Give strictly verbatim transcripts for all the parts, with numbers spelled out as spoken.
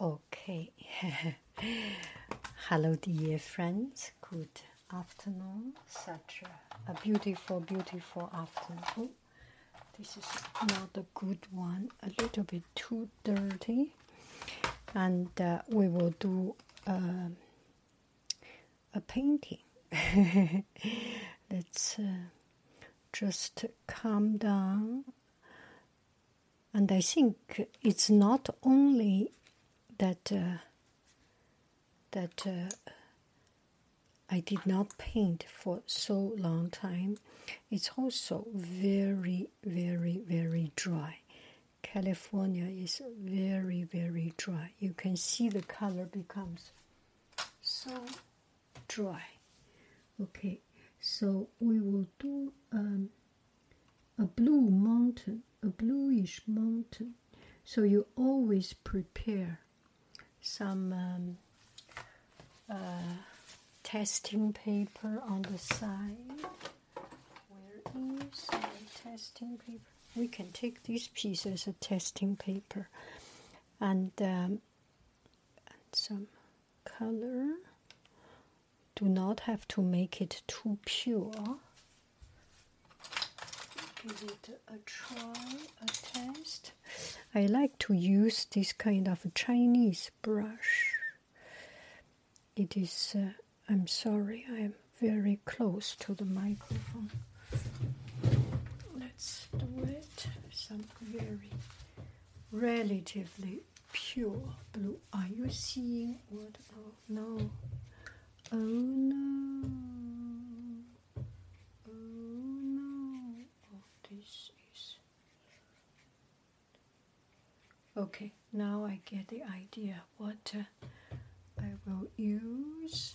Okay. Hello, dear friends. Good afternoon. Such a beautiful, beautiful afternoon. This is not a good one. A little bit too dirty. And uh, we will do uh, a painting. Let's uh, just calm down. And I think it's not only that uh, that uh, I did not paint for so long time. It's also very, very, very dry. California is very, very dry. You can see the color becomes so dry. Okay, so we will do um, a blue mountain, a bluish mountain. So you always prepare some um, uh, testing paper on the side. Where is my testing paper? We can take this piece as a testing paper. And, um, and some color. Do not have to make it too pure. Give it a try, a test. I like to use this kind of Chinese brush. It is, uh, I'm sorry, I am very close to the microphone. Let's do it. Some very relatively pure blue. Are you seeing what? Oh, no. Oh, no. Okay, now I get the idea what uh, I will use.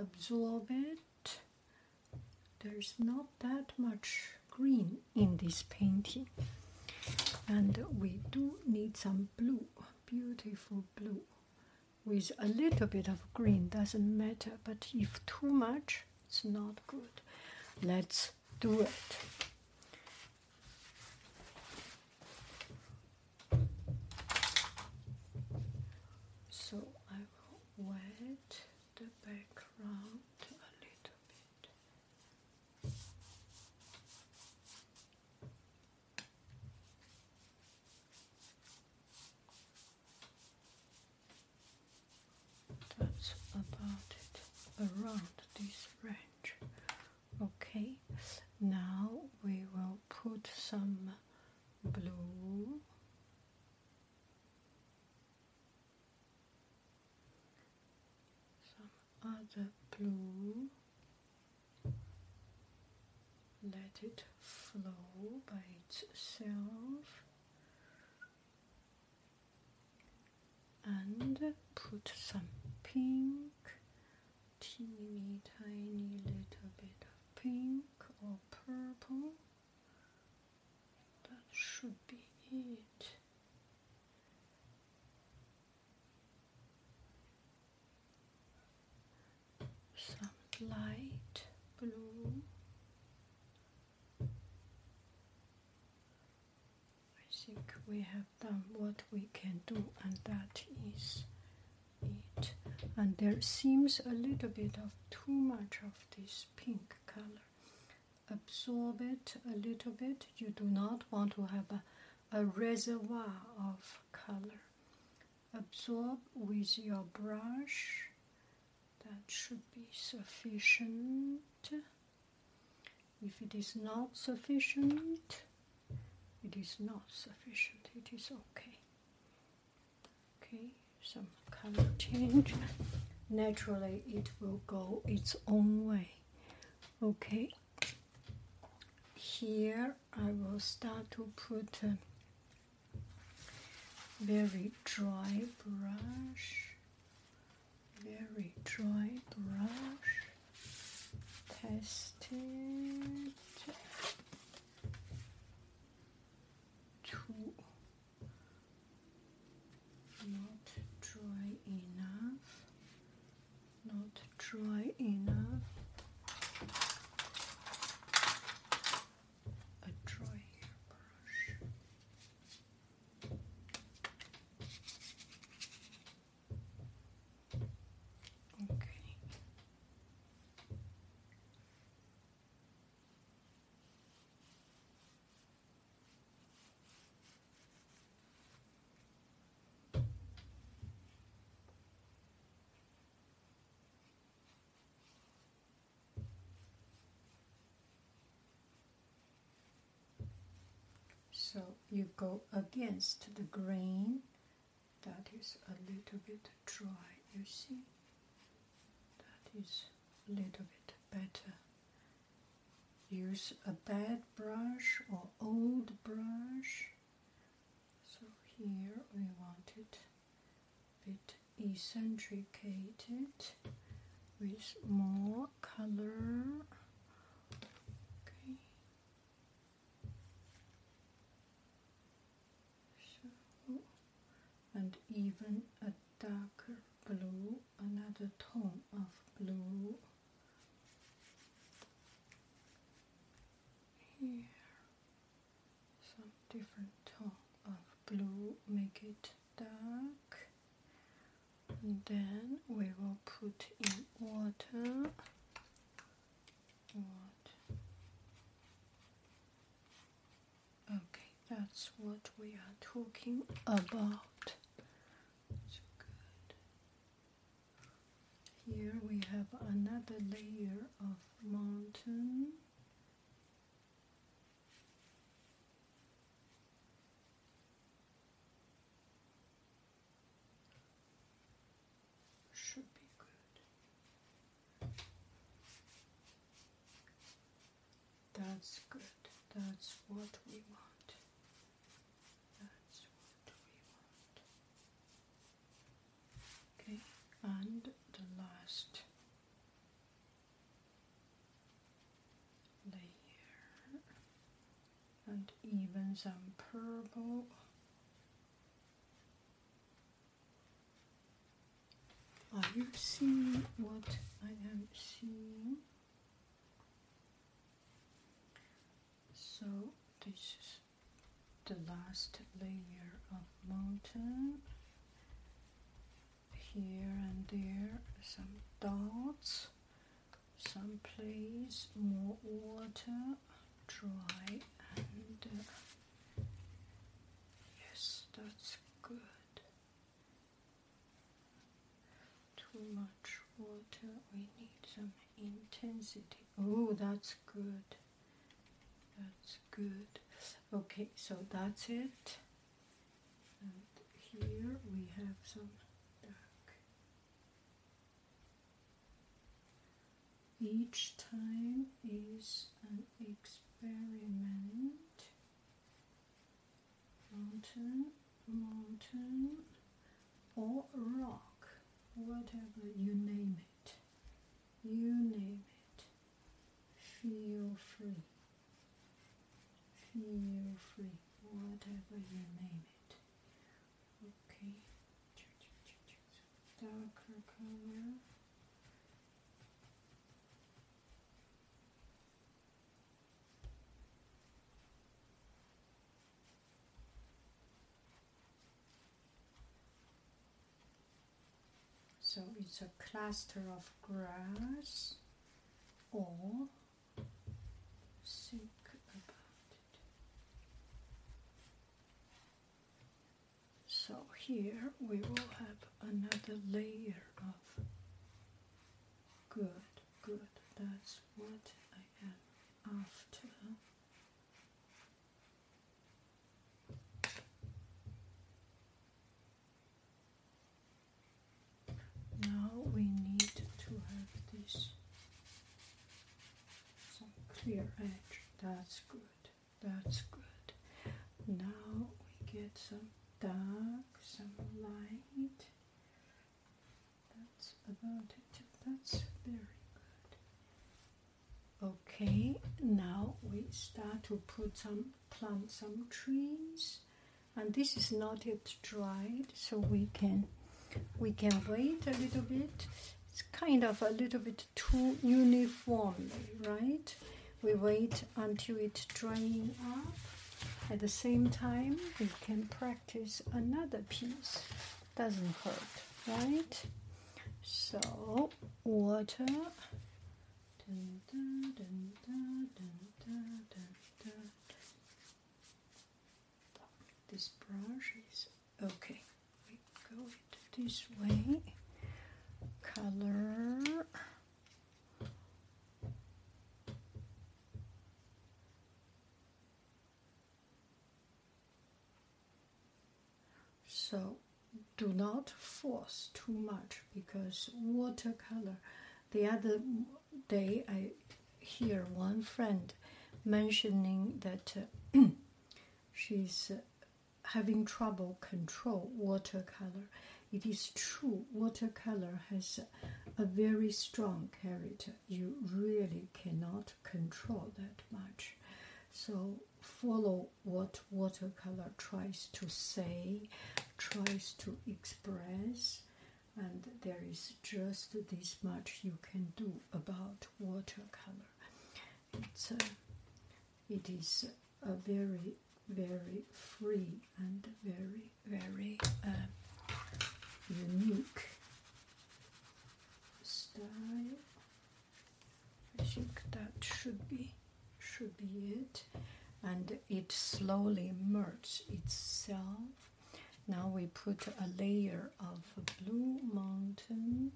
Absorb it. There's not that much green in this painting. And we do need some blue, beautiful blue, with a little bit of green, doesn't matter. But if too much, it's not good. Let's do it. Wet the background a little bit. That's about it, around this range. Okay, now we will put some blue. Other blue, let it flow by itself, and put some pink, teeny tiny little bit of pink or purple. That should be it. light blue. I think we have done what we can do, and that is it. And there seems a little bit of too much of this pink color. Absorb it a little bit. You do not want to have a, a reservoir of color. Absorb with your brush. That should be sufficient. If it is not sufficient, it is not sufficient. It is okay. Okay, some color change. Naturally, it will go its own way. Okay. Here, I will start to put a very dry brush. Very dry brush, test it to not dry enough, not dry enough, a dry brush. So you go against the grain. That is a little bit dry, you see? That is a little bit better. Use a bad brush or old brush. So here we want it a bit eccentricated with more color. And even a darker blue, another tone of blue here, some different tone of blue, make it dark, and then we will put in water. Water. Okay, that's what we are talking about. Here we have another layer of mountain. Should be good. That's good. That's what we want. And the last layer, and even some purple. Are you seeing what I am seeing? So this is the last layer of mountain. Here and there, some dots, some place, more water, dry, and uh, yes, that's good. Too much water, we need some intensity. Oh, that's good. That's good. Okay, so that's it. And here we have some . Each time is an experiment. Mountain, mountain, or rock, whatever you name it. You name it. Feel free. Feel free, whatever you name it. Okay. Darker color. So it's a cluster of grass, or think about it. So here we will have another layer of good, good. That's what I am after. Now we need to have this, some clear edge, that's good, that's good. Now we get some dark, some light, that's about it, that's very good. Okay, now we start to put some, plant some trees, and this is not yet dried, so we can We can wait a little bit. It's kind of a little bit too uniformly, right? We wait until it's drying up. At the same time, we can practice another piece. Doesn't hurt, right? So, water. Dun, dun, dun, dun, dun, dun, dun, dun. This brush is okay. We go it this way, color, so do not force too much because watercolor, the other day I hear one friend mentioning that uh, she's uh, having trouble control watercolor. It is true, watercolor has a very strong character. You really cannot control that much. So follow what watercolor tries to say, tries to express, and there is just this much you can do about watercolor. It's a, it is a very, very free and very, very... Uh, unique style. I think that should be should be it, and it slowly merges itself. Now we put a layer of a blue mountain.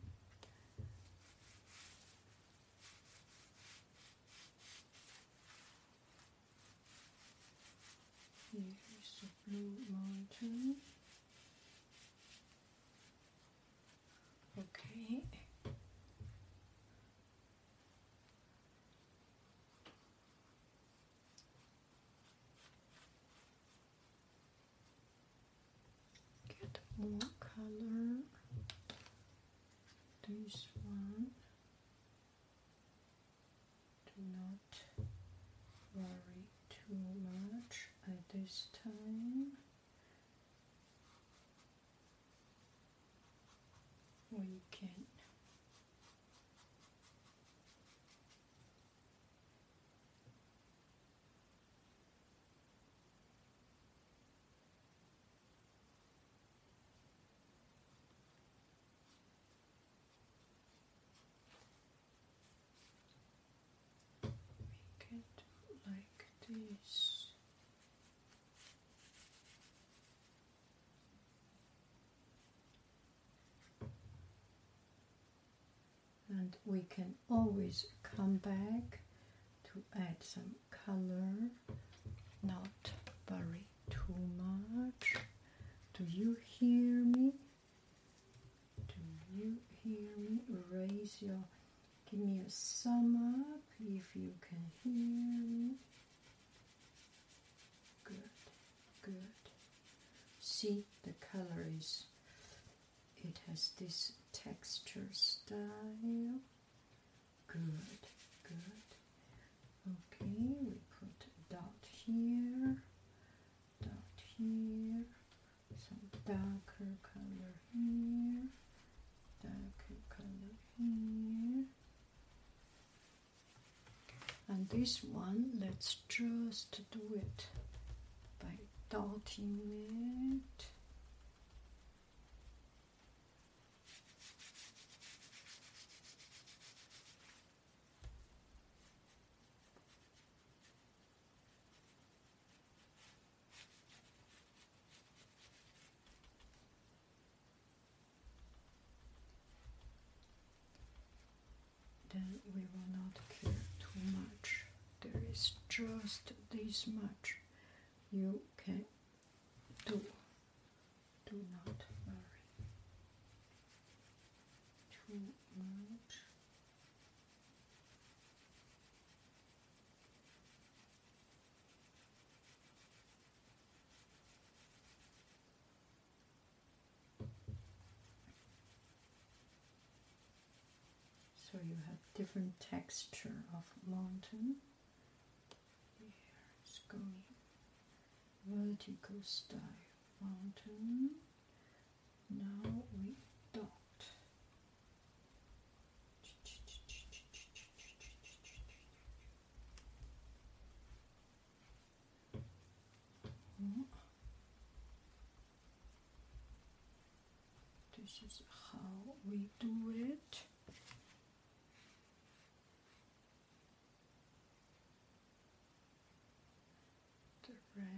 Here's the blue mountain. Okay, get more color, this one, do not worry too much at this time. We can make it like this. And we can always come back to add some color, not worry too much. Do you hear me? Do you hear me? Raise your, give me a thumb up if you can hear me. Good, good. See, the color is, it has this texture style. Good, good. Okay, we put a dot here, dot here, some darker color here, darker color here. And this one, let's just do it by dotting it. we will not care too much. There is just this much you can do. Do not worry too much. So you have different texture of mountain. Here it's going vertical style mountain. Now we dot. Oh. This is how we do it.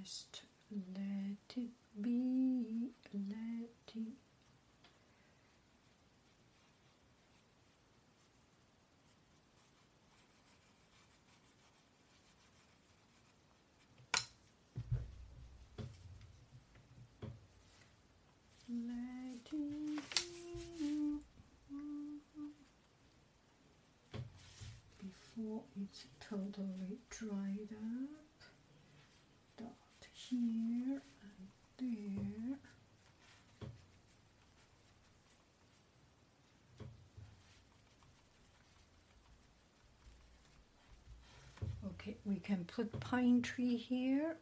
Rest, let it be, let it let it be before it's totally dried up. Here and there. Okay, we can put pine tree here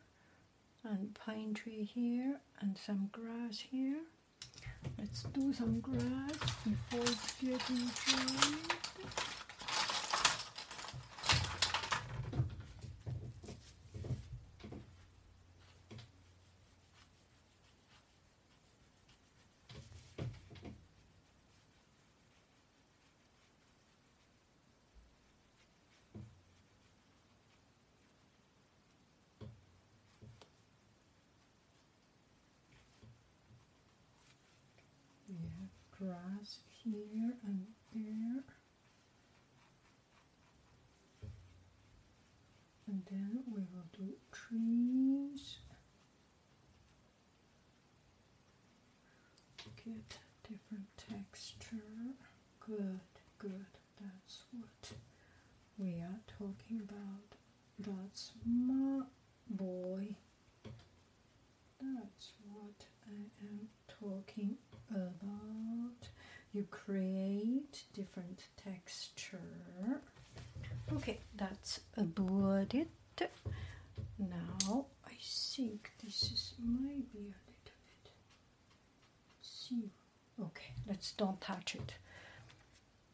and pine tree here and some grass here. Let's do some grass before it's getting dry. Grass here and there, and then we will do trees. Get different texture. Good, good. That's what we are talking about. That's my boy. That's what I am talking about. About you create different texture. Okay, that's about it. Now I think this is maybe a little bit. See, okay, let's don't touch it.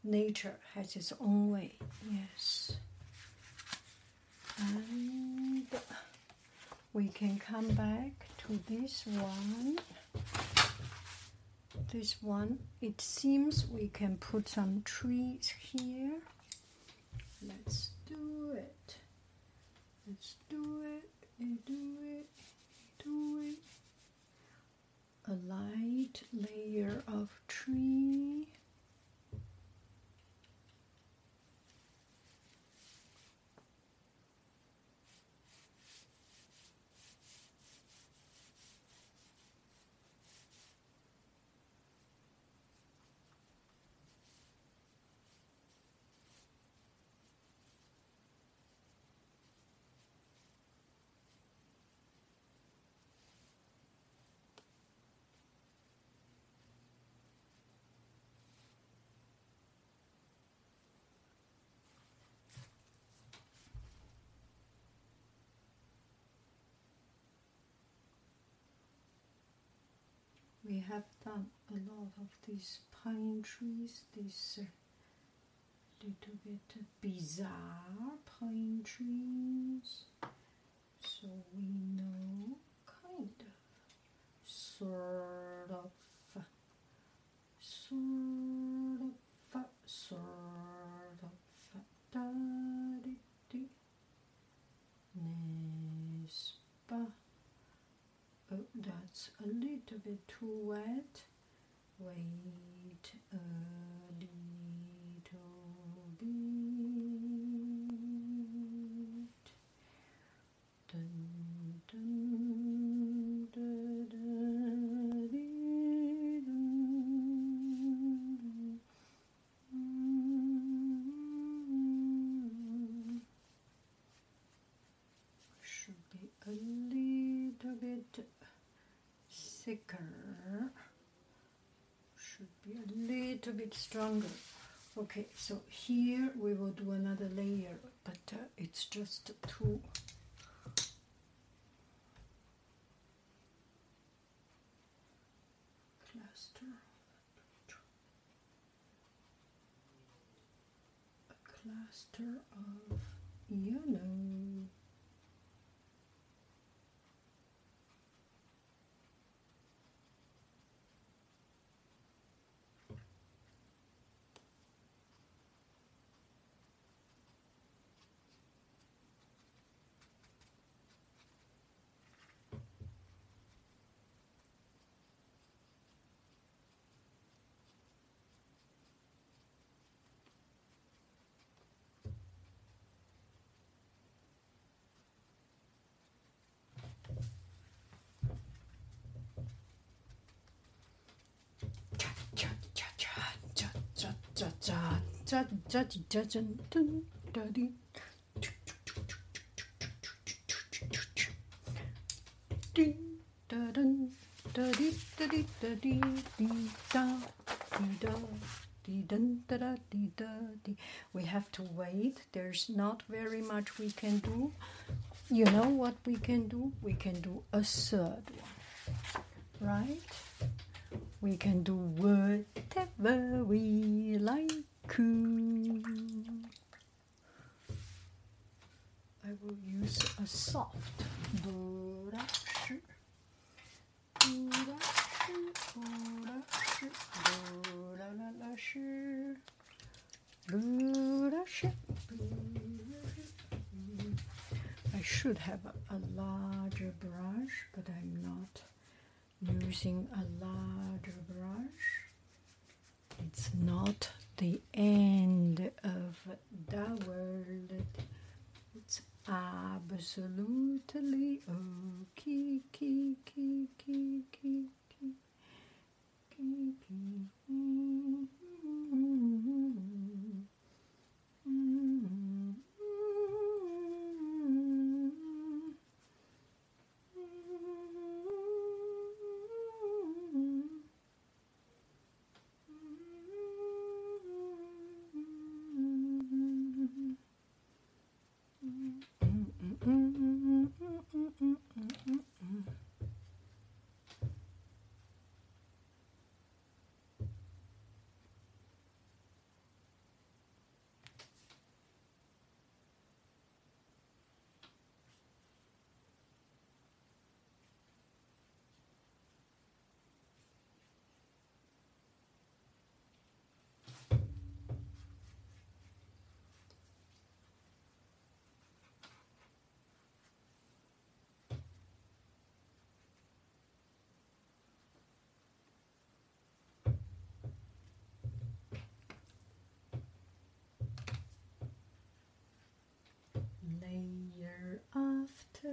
Nature has its own way. Yes, and we can come back to this one. This one, it seems we can put some trees here. Let's do it. Let's do it, do it, do it. A light layer of tree. We have done a lot of these pine trees, this uh, little bit bizarre pine trees, so we know kind of, sort of, sort of, sort of, da-di-di, n'est-ce pas? Oh, that's a little bit too wet. Wait a little bit. thicker, should be a little bit stronger. Okay, so here we will do another layer, but uh, it's just two. Cluster of yellow. We have to wait. There's not very much we can do. You know what we can do? We can do a third one, right? We can do whatever we like. I will use a soft brush, brush, brush, brush, brush. I should have a, a larger brush, but I'm not using a larger brush. It's not the end of the world. It's absolutely okay. After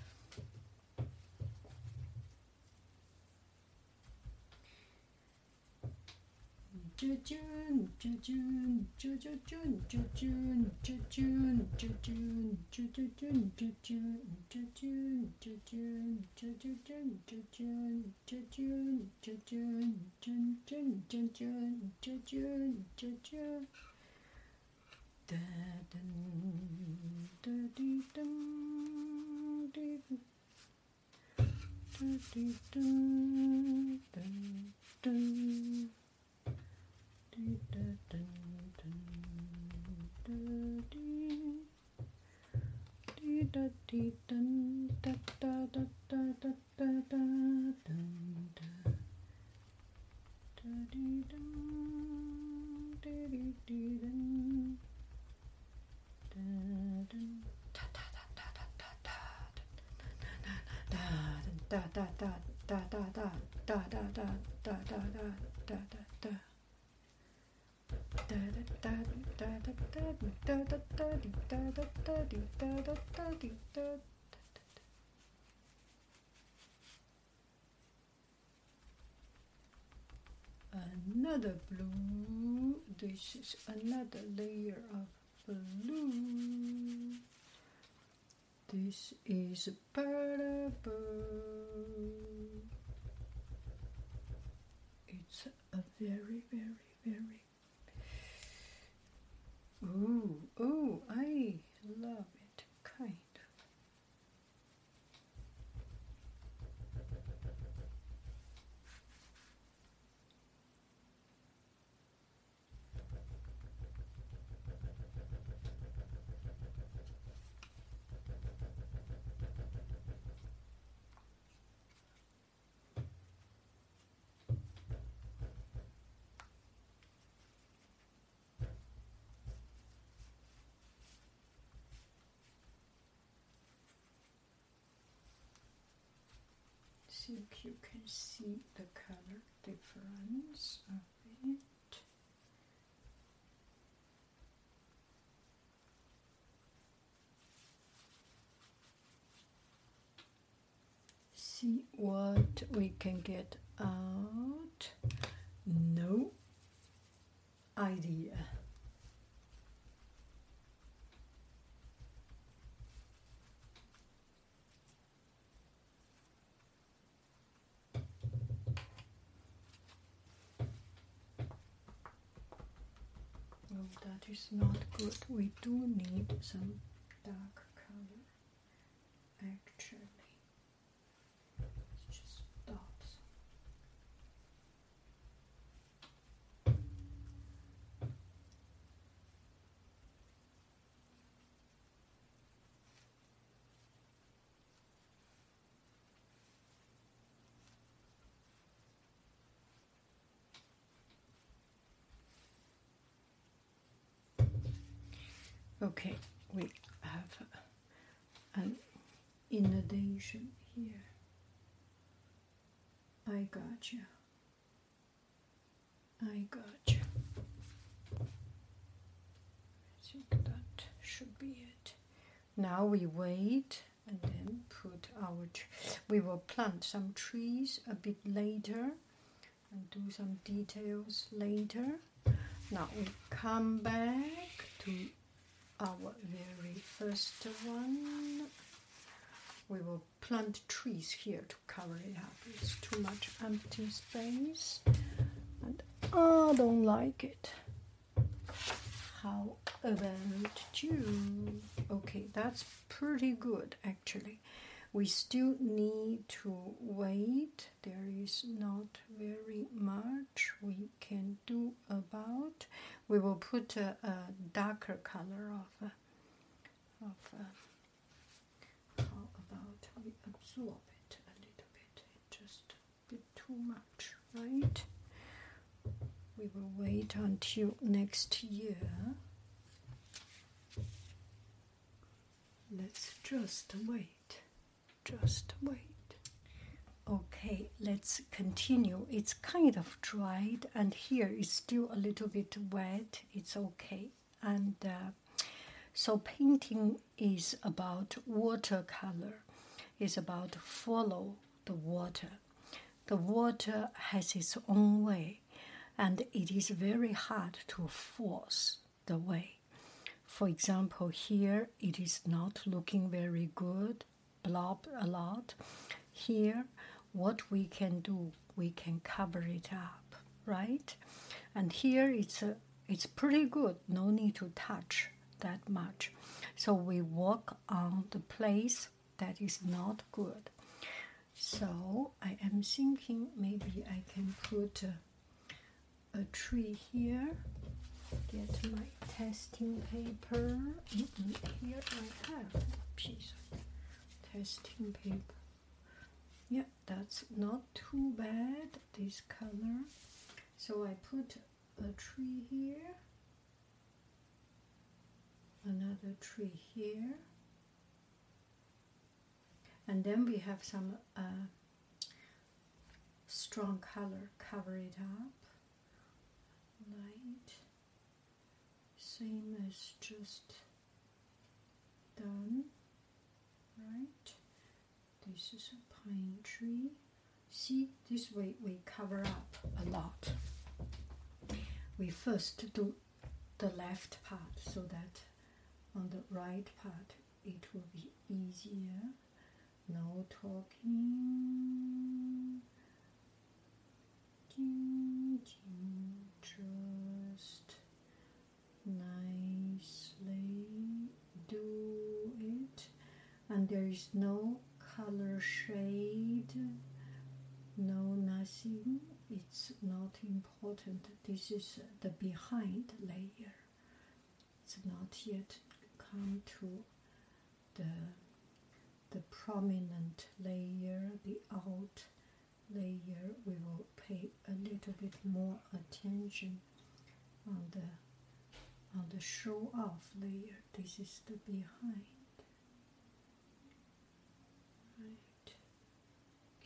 Jun jun jun. Another blue. This is another layer of blue. This is purple. It's a very, very, very. Oh, oh, I love it, kind of. See if you can see the color difference of it. See what we can get out. No idea. That is not good. We do need some dark color, actually. Let's just stop. Okay, we have an inundation here. I got you. I got you. I think that should be it. Now we wait and then put our... Tr- we will plant some trees a bit later and do some details later. Now we come back to... our very first one. We will plant trees here to cover it up. It's too much empty space and I don't like it. How about you? Okay, that's pretty good actually. We still need to wait. There is not very much we can do about. We will put a, a darker color of, a, of a, how about we absorb it a little bit, just a bit too much, right? We will wait until next year. Let's just wait. Just wait. Okay, let's continue. It's kind of dried and here it's still a little bit wet. It's okay. And uh, so painting is about watercolor. It's about follow the water. The water has its own way and it is very hard to force the way. For example, here it is not looking very good. Blob a lot. Here, what we can do, we can cover it up, right? And here it's a, it's pretty good. No need to touch that much. So we work on the place that is not good. So I am thinking maybe I can put a, a tree here. Get my testing paper. Mm-mm. Here I have a piece of testing paper. Yeah, that's not too bad, this color. So I put a tree here, another tree here, and then we have some uh, strong color. Cover it up, light, same is just done, right? This is a pine tree. See, this way we cover up a lot. We first do the left part so that on the right part it will be easier. No talking. Ding, ding, just nicely do it. And there is no color shade, no nothing. It's not important. This is the behind layer. It's not yet come to the the prominent layer, the out layer. We will pay a little bit more attention on the on the show off layer. This is the behind. Right.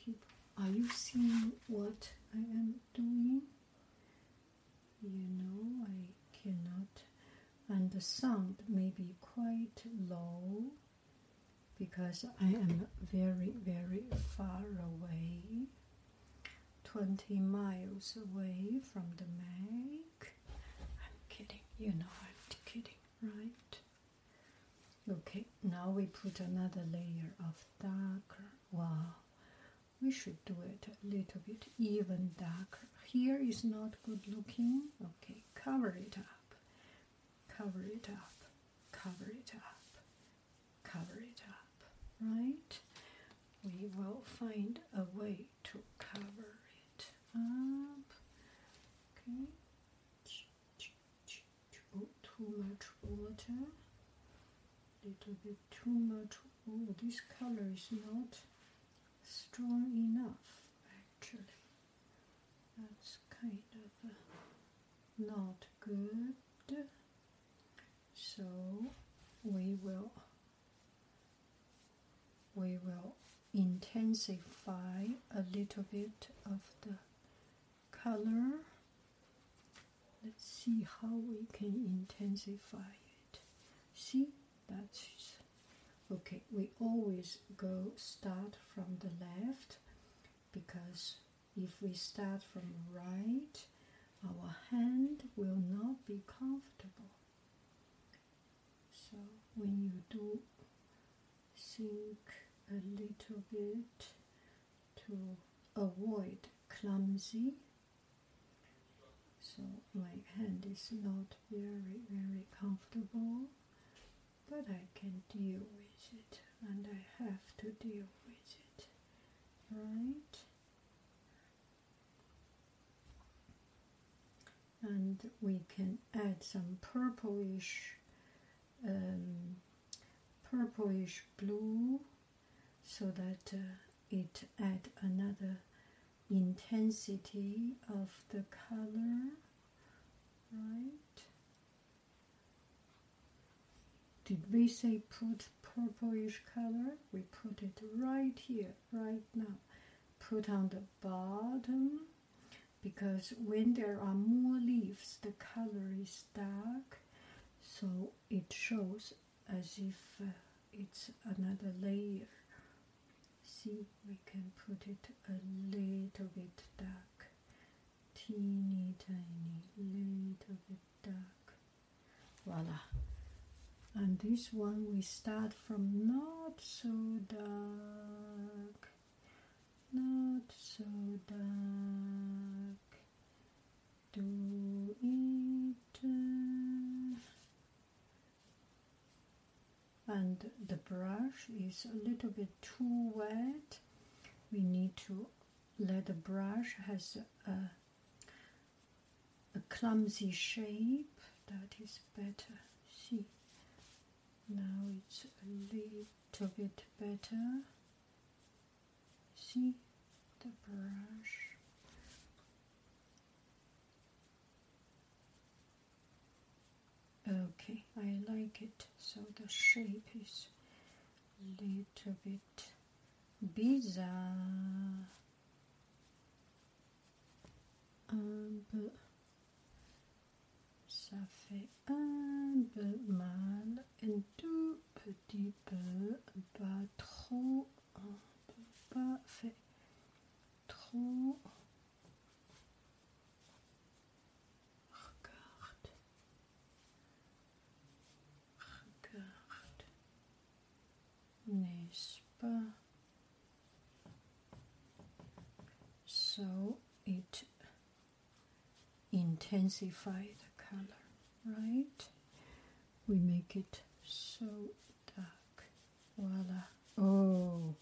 Keep. Are you seeing what I am doing? You know, I cannot. And the sound may be quite low because I am very, very far away, twenty miles away from the Mac. I'm kidding. You know I'm kidding, right? Okay, now we put another layer of darker. Wow. We should do it a little bit even darker. Here is not good looking. Okay, cover it up. Cover it up. Cover it up. Cover it up. Right? We will find a way to cover it up. Okay. Oh, too much water. Little bit too much. Oh, this color is not strong enough, actually. That's kind of uh, not good. So we will we will intensify a little bit of the color. Let's see how we can intensify it. See, that's okay. We always go start from the left, because if we start from right, our hand will not be comfortable. So when you do think a little bit to avoid clumsy, so my hand is not very, very comfortable. But I can deal with it, and I have to deal with it, right? And we can add some purplish, um, purplish blue, so that uh, it adds another intensity of the color, right? Did we say put purplish color? We put it right here, right now. Put on the bottom, because when there are more leaves, the color is dark, so it shows as if uh, it's another layer. See, we can put it a little bit dark, teeny tiny, little bit dark. Voila. And this one we start from not so dark, not so dark, do it, and the brush is a little bit too wet. We need to let the brush has a, a clumsy shape, that is better, see. Now it's a little bit better. See the brush. Okay, I like it. So the shape is a little bit bizarre. Un peu. Ça fait un peu mal, un tout petit peu, pas trop, un peu, pas fait trop. Regarde, regarde, n'est-ce pas? So it intensifies the color, right? We make it so dark. Voila. Oh,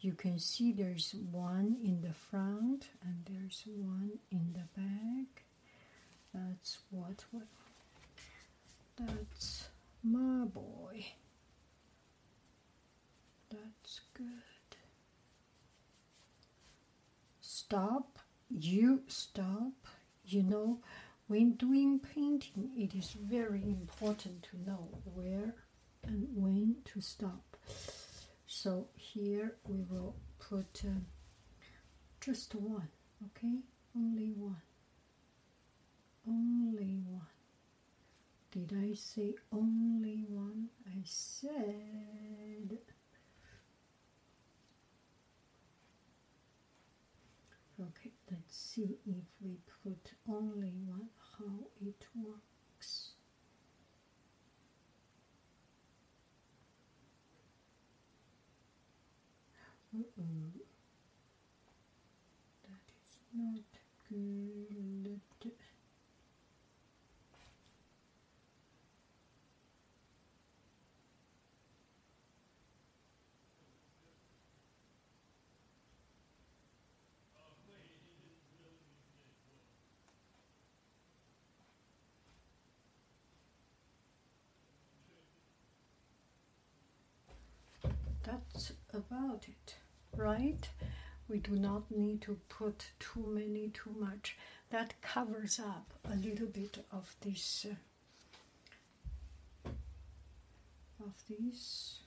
you can see there's one in the front and there's one in the back. That's what, what that's my boy. That's good. Stop. You stop. You know, when doing painting, it is very important to know where and when to stop. So here we will put um, just one, okay? Only one. Only one. Did I say only one? I said... Okay, let's see if we put only one, how it works. Uh-oh. That is not good. That's about it, right? We do not need to put too many, too much. That covers up a little bit of this, uh, of this,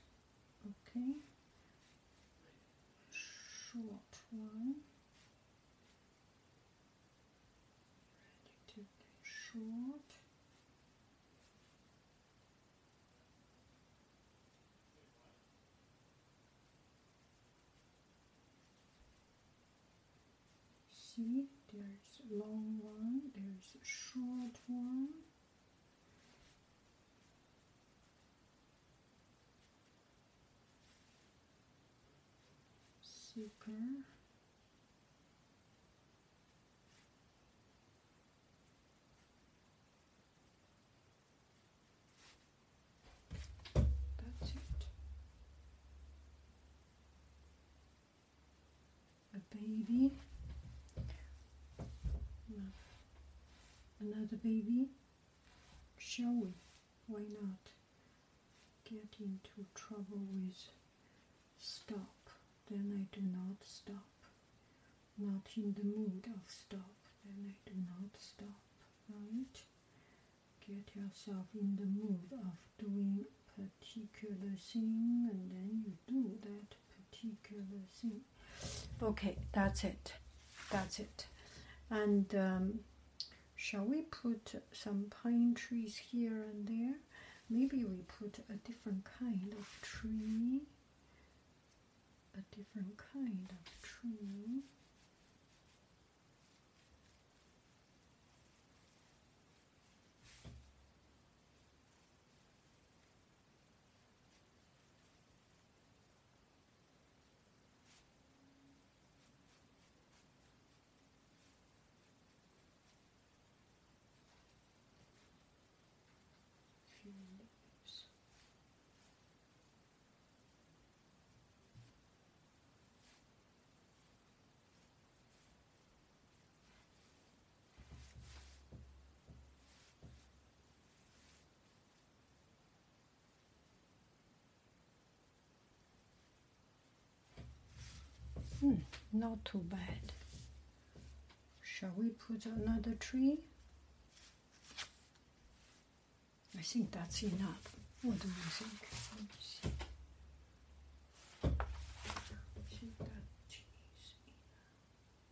okay? Short one, relatively short. See, there's a long one, there's a short one. Thicker. That's it. A baby. Another baby, shall we? Why not get into trouble with stop? Then I do not stop. Not in the mood of stop. Then I do not stop. Right? Get yourself in the mood of doing particular thing, and then you do that particular thing. Okay, that's it. That's it. And um, shall we put some pine trees here and there? Maybe we put a different kind of tree. A different kind of tree. Hmm, not too bad. Shall we put another tree? I think that's enough. What do you think? Let me see. I think that tree is enough.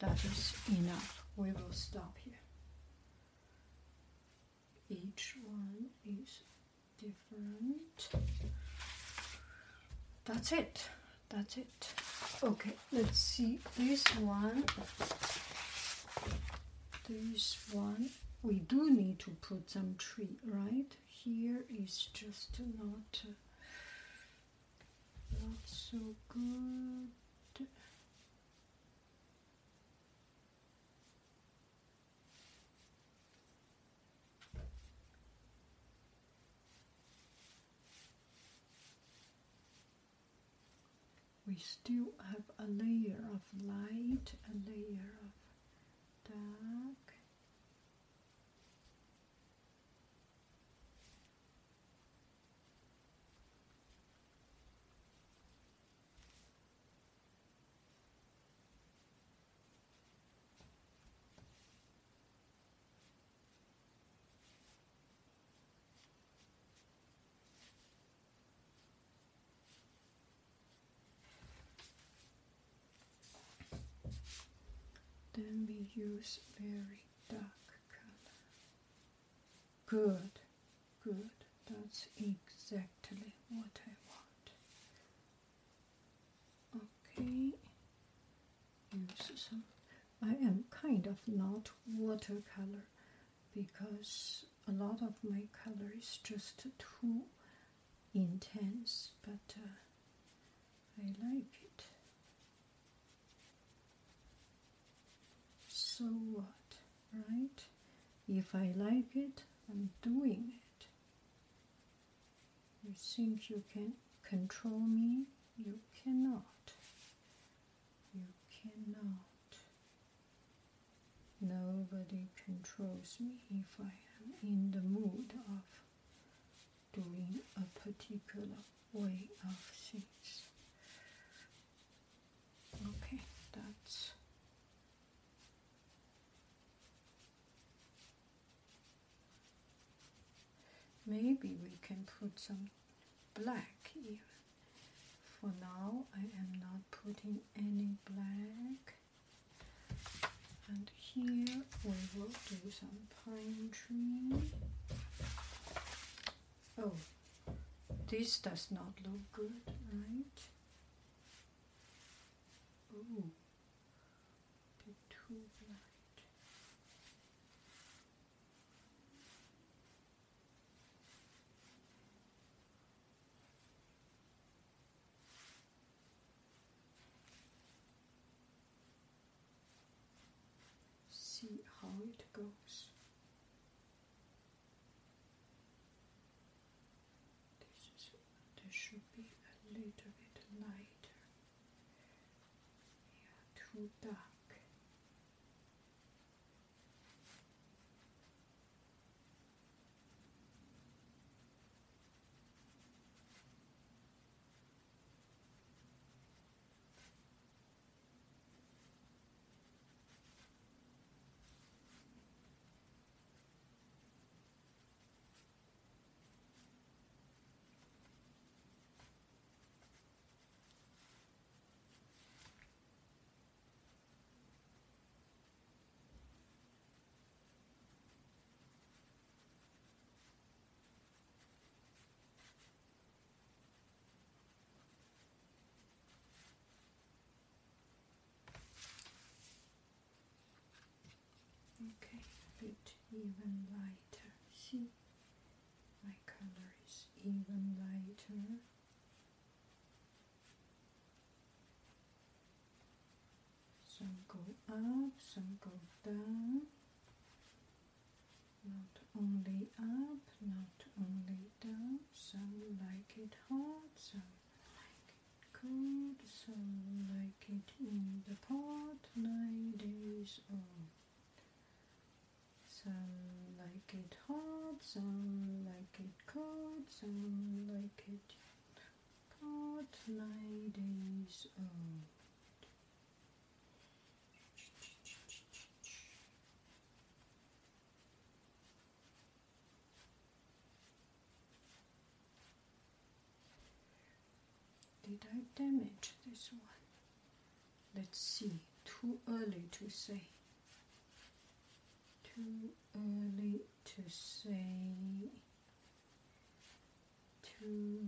that is enough. We will stop here. Each one is different. That's it. That's it. Okay, let's see this one. This one. We do need to put some tree, right? Here is just not, uh, not so good. We still have a layer of light, a layer of dark. Then we use very dark color. Good, good. That's exactly what I want. Okay. Use some. I am kind of not watercolor because a lot of my color is just too intense, but uh, I like it. So what, right? If I like it, I'm doing it. You think you can control me? You cannot. You cannot. Nobody controls me if I am in the mood of doing a particular way of things. Okay, that's... Maybe we can put some black even. For now, I am not putting any black. And here we will do some pine tree. Oh, this does not look good, right? Oh, a bit too black. How it goes. This is, this should be a little bit lighter. Yeah, too dark. Okay, a bit even lighter. See, my color is even lighter. Some go up, some go down. Not only up, not only down. Some like it hot, some like it cold, some like it in the pot, nine days old. Some like it hot, some like it cold, some like it hot, nine days old. Did I damage this one? Let's see. Too early to say. Too early to say. Too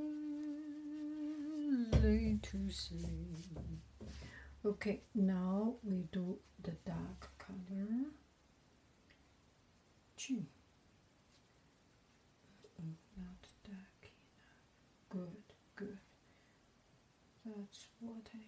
early to say. Okay, now we do the dark color. Choo. Not dark enough. Good, good. That's what I mean.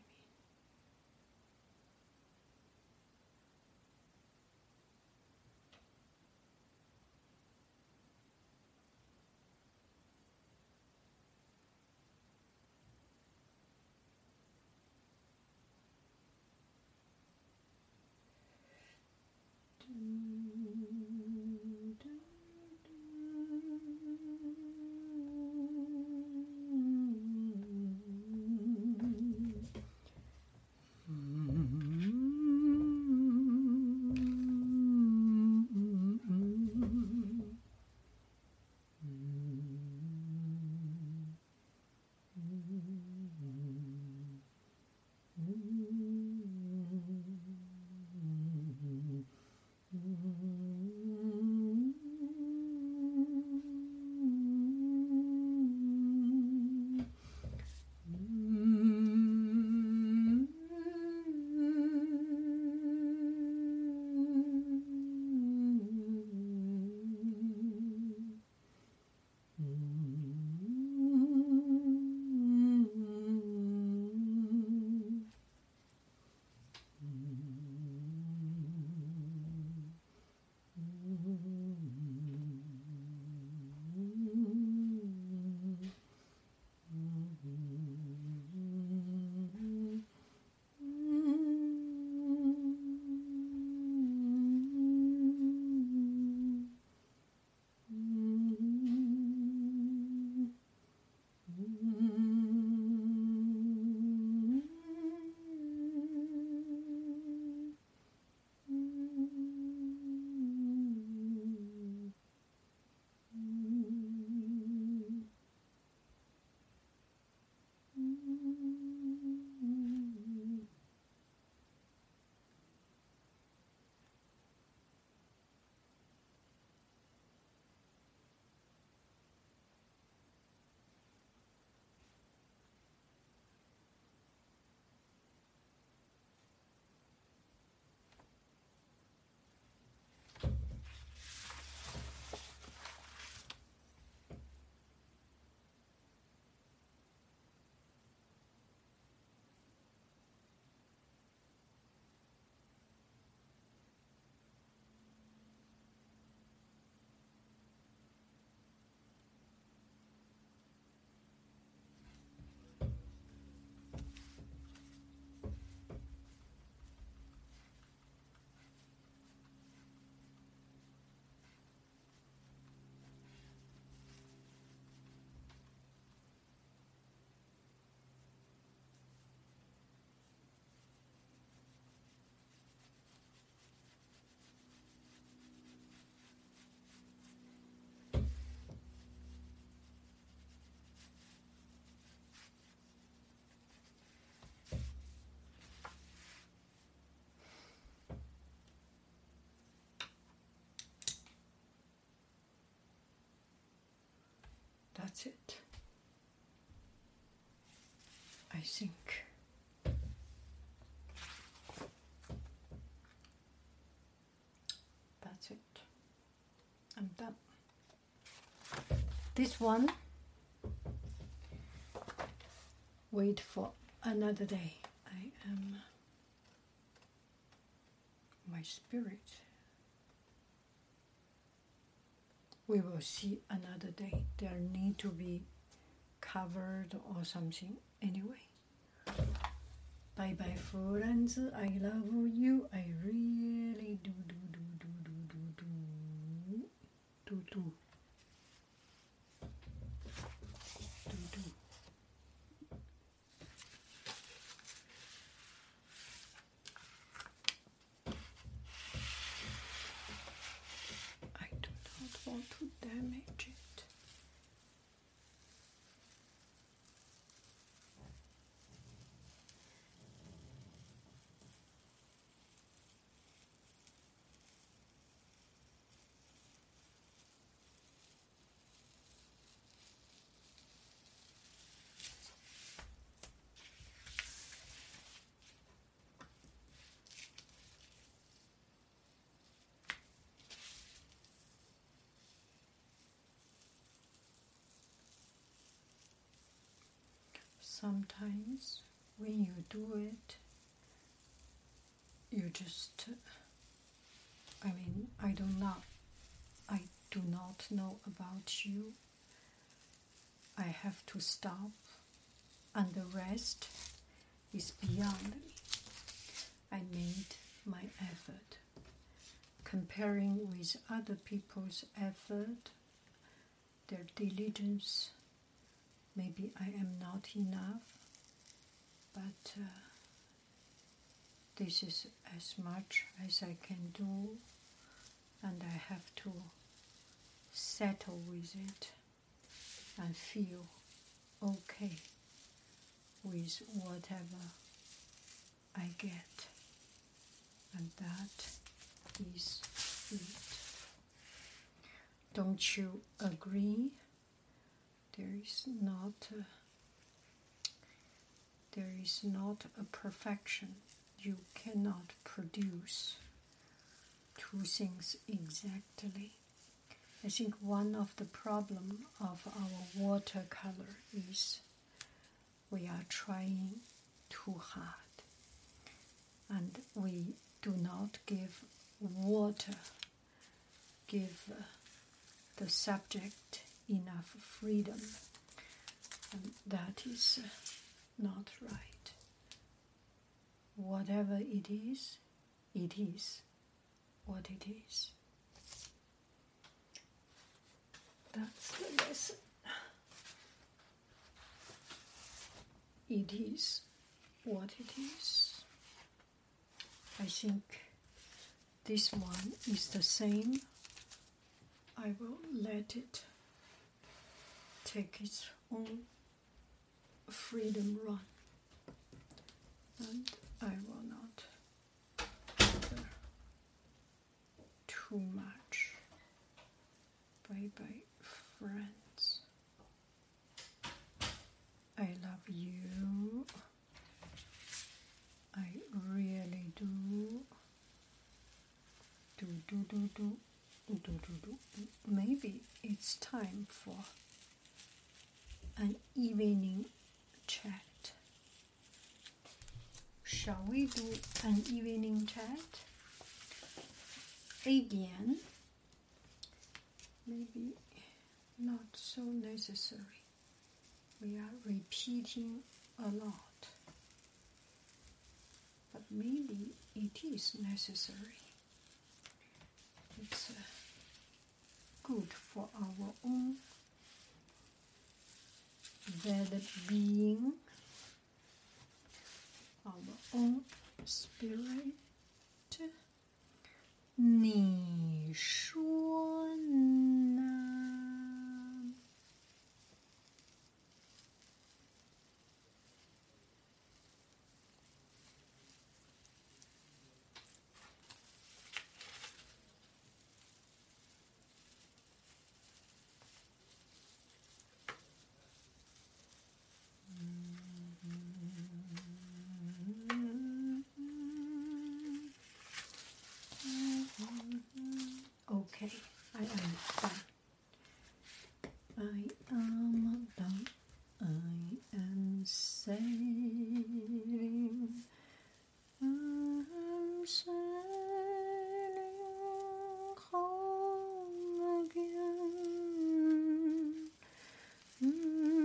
That's it. I think. That's it. I'm done. This one, wait for another day. I am my spirit. We will see another day. There need to be covered or something. Anyway, bye bye friends. I love you. I really do do do do do do do do do do do. To damage it. sometimes when you do it, you just, I mean, I don't know, I do not know about you. I have to stop, and the rest is beyond me. I made my effort. Comparing with other people's effort, their diligence, maybe I am not enough, but uh, this is as much as I can do, and I have to settle with it and feel okay with whatever I get, and that is it. Don't you agree? There is not a, there is not a perfection. You cannot produce two things exactly. I think one of the problem of our watercolor is we are trying too hard, and we do not give water, give uh, the subject enough freedom, and that is uh, not right. Whatever it is, it is what it is. That's the lesson. It is what it is. I think this one is the same. I will let it take its own freedom run, and I will not bother too much. Bye-bye, friends. I love you. I really do. Do do do do do do do. Maybe it's time for an evening chat. Shall we do an evening chat again? Maybe not so necessary. We are repeating a lot, but maybe it is necessary. It's uh, good for our own well-being, our own spirit. 你说呢? Okay, I am done. I am done. I am sailing. I am sailing home again. Mm-hmm.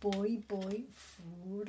Boy, boy, food,